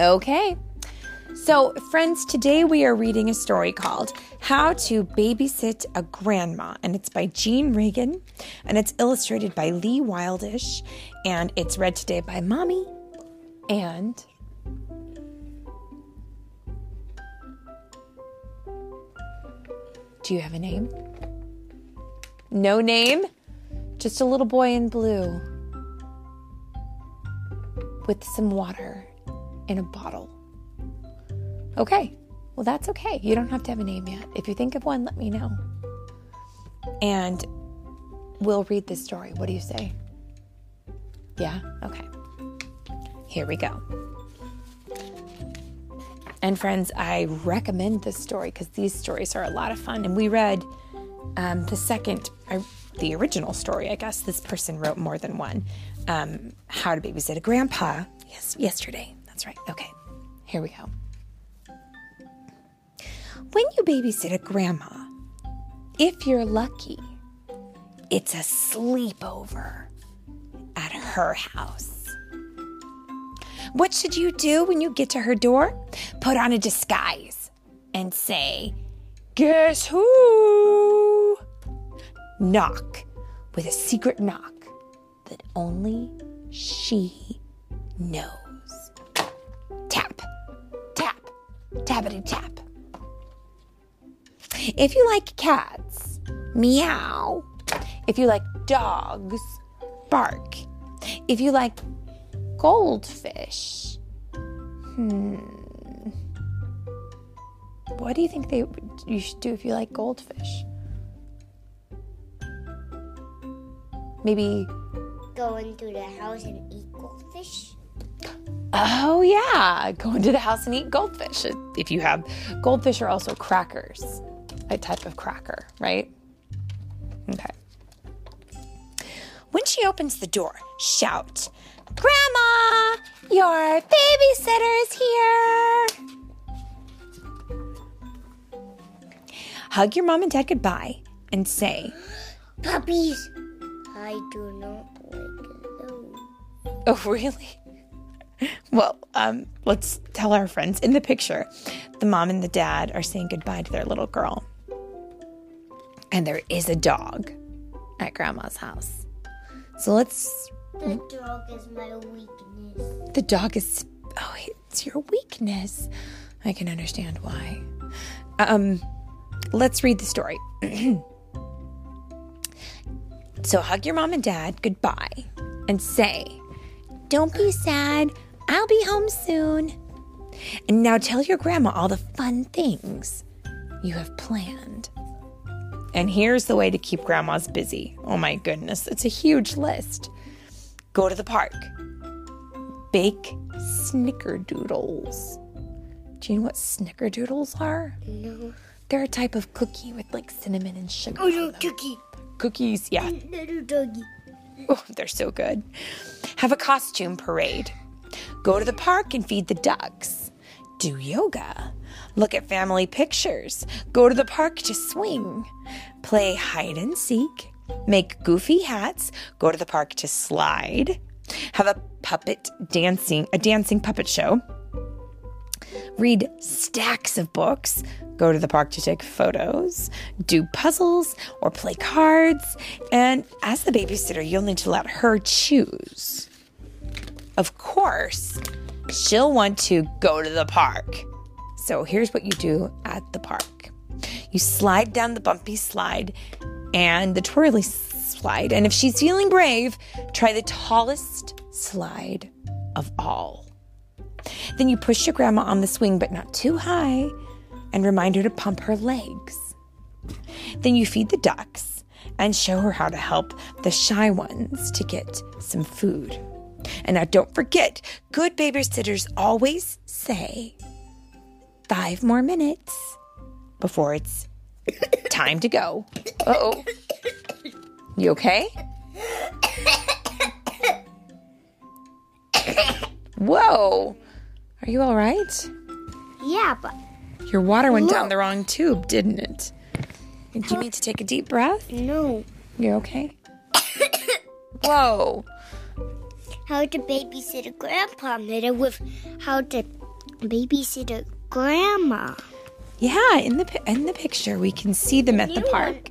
Okay. So, friends, today we are reading a story called How to Babysit a Grandma, and it's by Jean Reagan, and it's illustrated by Lee Wildish, and it's read today by Mommy and do you have a name? No name? Just a little boy in blue with some water in a bottle. Okay, well, that's okay. You don't have to have a name yet. If you think of one, let me know. And we'll read this story. What do you say? Yeah? Okay. Here we go. And friends, I recommend this story because these stories are a lot of fun. And we read the original story, I guess. This person wrote more than one. How to Babysit a Grandpa. Yes, yesterday. That's right. Okay, here we go. When you babysit a grandma, if you're lucky, it's a sleepover at her house. What should you do when you get to her door? Put on a disguise and say, "Guess who?" Knock with a secret knock that only she knows. Tap, tap, tappity tap. If you like cats, meow. If you like dogs, bark. If you like goldfish, what do you think you should do if you like goldfish? Maybe go into the house and eat goldfish. Oh yeah, go into the house and eat goldfish. If you have goldfish, are also crackers. A type of cracker, right? Okay. When she opens the door, shout, "Grandma, your babysitter is here!" Hug your mom and dad goodbye and say, "Puppies, I do not like those." Oh, really? Well, let's tell our friends. In the picture, the mom and the dad are saying goodbye to their little girl. And there is a dog at Grandma's house. So let's... The dog is my weakness. The dog is... Oh, it's your weakness. I can understand why. Let's read the story. So hug your mom and dad goodbye and say, "Don't be sad. I'll be home soon." And now tell your grandma all the fun things you have planned. And here's the way to keep grandmas busy. Oh my goodness, it's a huge list. Go to the park. Bake snickerdoodles. Do you know what snickerdoodles are? No. They're a type of cookie with like cinnamon and sugar. Oh, no, cookie. Cookies, yeah. Little doggy. Oh, they're so good. Have a costume parade. Go to the park and feed the ducks. Do yoga. Look at family pictures. Go to the park to swing. Play hide and seek. Make goofy hats. Go to the park to slide. Have a dancing puppet show. Read stacks of books. Go to the park to take photos. Do puzzles or play cards. And as the babysitter, you'll need to let her choose. Of course, she'll want to go to the park. So here's what you do at the park. You slide down the bumpy slide and the twirly slide. And if she's feeling brave, try the tallest slide of all. Then you push your grandma on the swing, but not too high, and remind her to pump her legs. Then you feed the ducks and show her how to help the shy ones to get some food. And now don't forget, good babysitters always say 5 more minutes before it's time to go. Uh-oh. You okay? Whoa. Are you all right? Yeah, but... Your water went down the wrong tube, didn't it? Do you need to take a deep breath? No. You're okay? Whoa. How to babysit a grandpa made it with how to babysit a grandma. Yeah, in the picture we can see them at the park.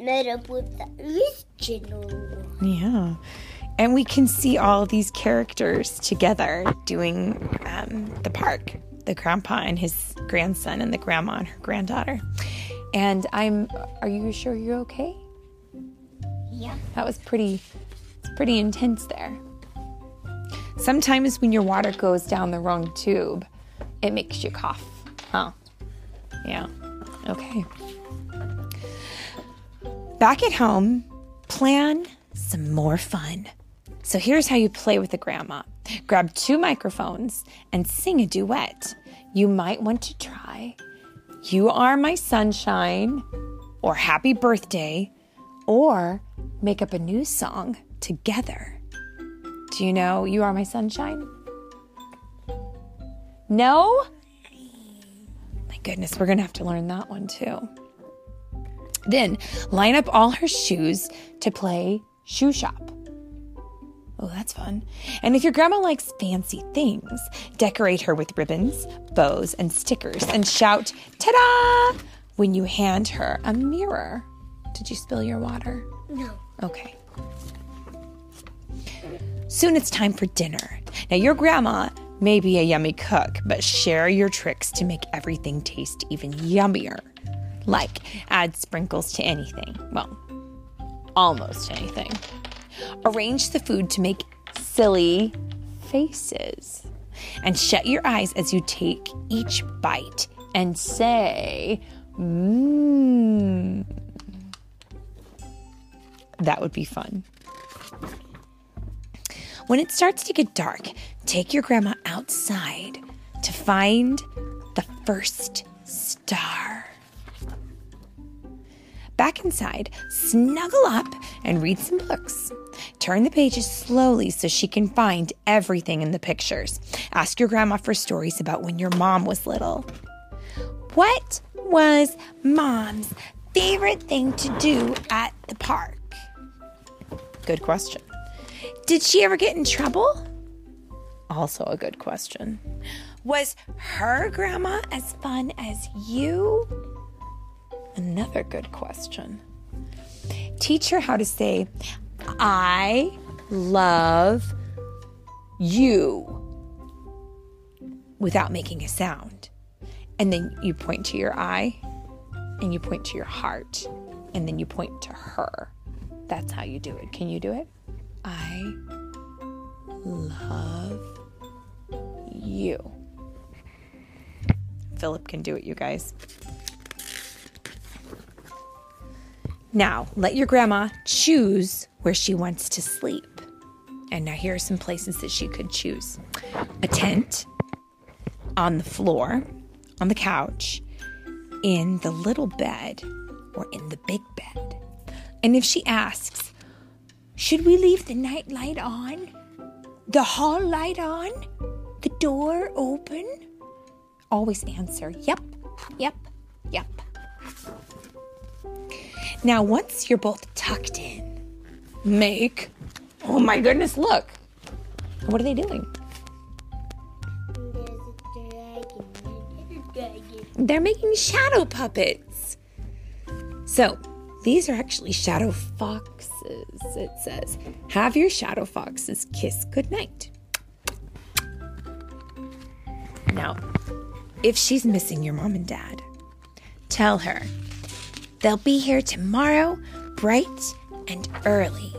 Met up with the original one. Yeah, and we can see all these characters together doing the park. The grandpa and his grandson, and the grandma and her granddaughter. And are you sure you're okay? Yeah. That was pretty intense there. Sometimes when your water goes down the wrong tube, it makes you cough. Huh? Yeah. Okay. Back at home, plan some more fun. So here's how you play with a grandma. Grab two microphones and sing a duet. You might want to try "You Are My Sunshine" or "Happy Birthday," or make up a new song together. Do you know "You Are My Sunshine"? No? My goodness, we're going to have to learn that one too. Then line up all her shoes to play shoe shop. Oh, that's fun. And if your grandma likes fancy things, decorate her with ribbons, bows, and stickers, and shout, "Ta-da!" when you hand her a mirror. Did you spill your water? No. Okay. Soon it's time for dinner. Now, your grandma may be a yummy cook, but share your tricks to make everything taste even yummier. Like, add sprinkles to anything. Well, almost anything. Arrange the food to make silly faces and shut your eyes as you take each bite and say, "Mmm." That would be fun. When it starts to get dark, take your grandma outside to find the first star. Back inside, snuggle up and read some books. Turn the pages slowly so she can find everything in the pictures. Ask your grandma for stories about when your mom was little. What was mom's favorite thing to do at the park? Good question. Did she ever get in trouble? Also a good question. Was her grandma as fun as you? Another good question. Teach her how to say, "I love you," without making a sound. And then you point to your eye, and you point to your heart, and then you point to her. That's how you do it. Can you do it? I love you. Philip can do it, you guys. Now, let your grandma choose where she wants to sleep. And now here are some places that she could choose. A tent, on the floor, on the couch, in the little bed, or in the big bed. And if she asks, "Should we leave the night light on? The hall light on? The door open?" always answer, "Yep, yep, yep." Now, once you're both tucked in, oh my goodness, look. What are they doing? There's a dragon. They're making shadow puppets. So, these are actually shadow foxes, it says. Have your shadow foxes kiss goodnight. Now, if she's missing your mom and dad, tell her, "They'll be here tomorrow, bright and early."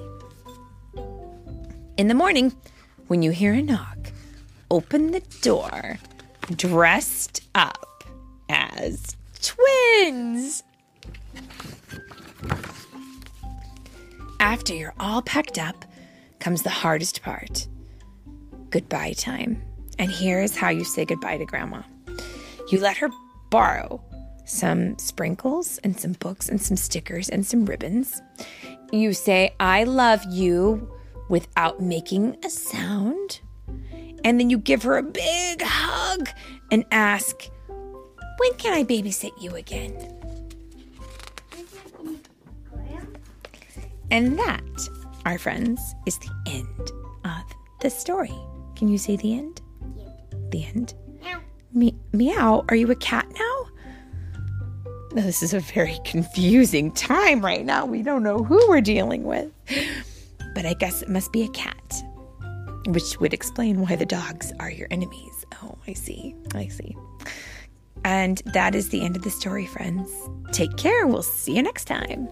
In the morning, when you hear a knock, open the door, dressed up as twins. After you're all packed up, comes the hardest part, goodbye time. And here is how you say goodbye to Grandma. You let her borrow some sprinkles and some books and some stickers and some ribbons. You say, "I love you," without making a sound. And then you give her a big hug and ask, "When can I babysit you again?" And that, our friends, is the end of the story. Can you say the end? Yeah. the end. Meow, are you a cat now? This is a very confusing time right now. We don't know who we're dealing with. But I guess it must be a cat, which would explain why the dogs are your enemies. Oh, I see. And that is the end of the story, friends. Take care. We'll see you next time.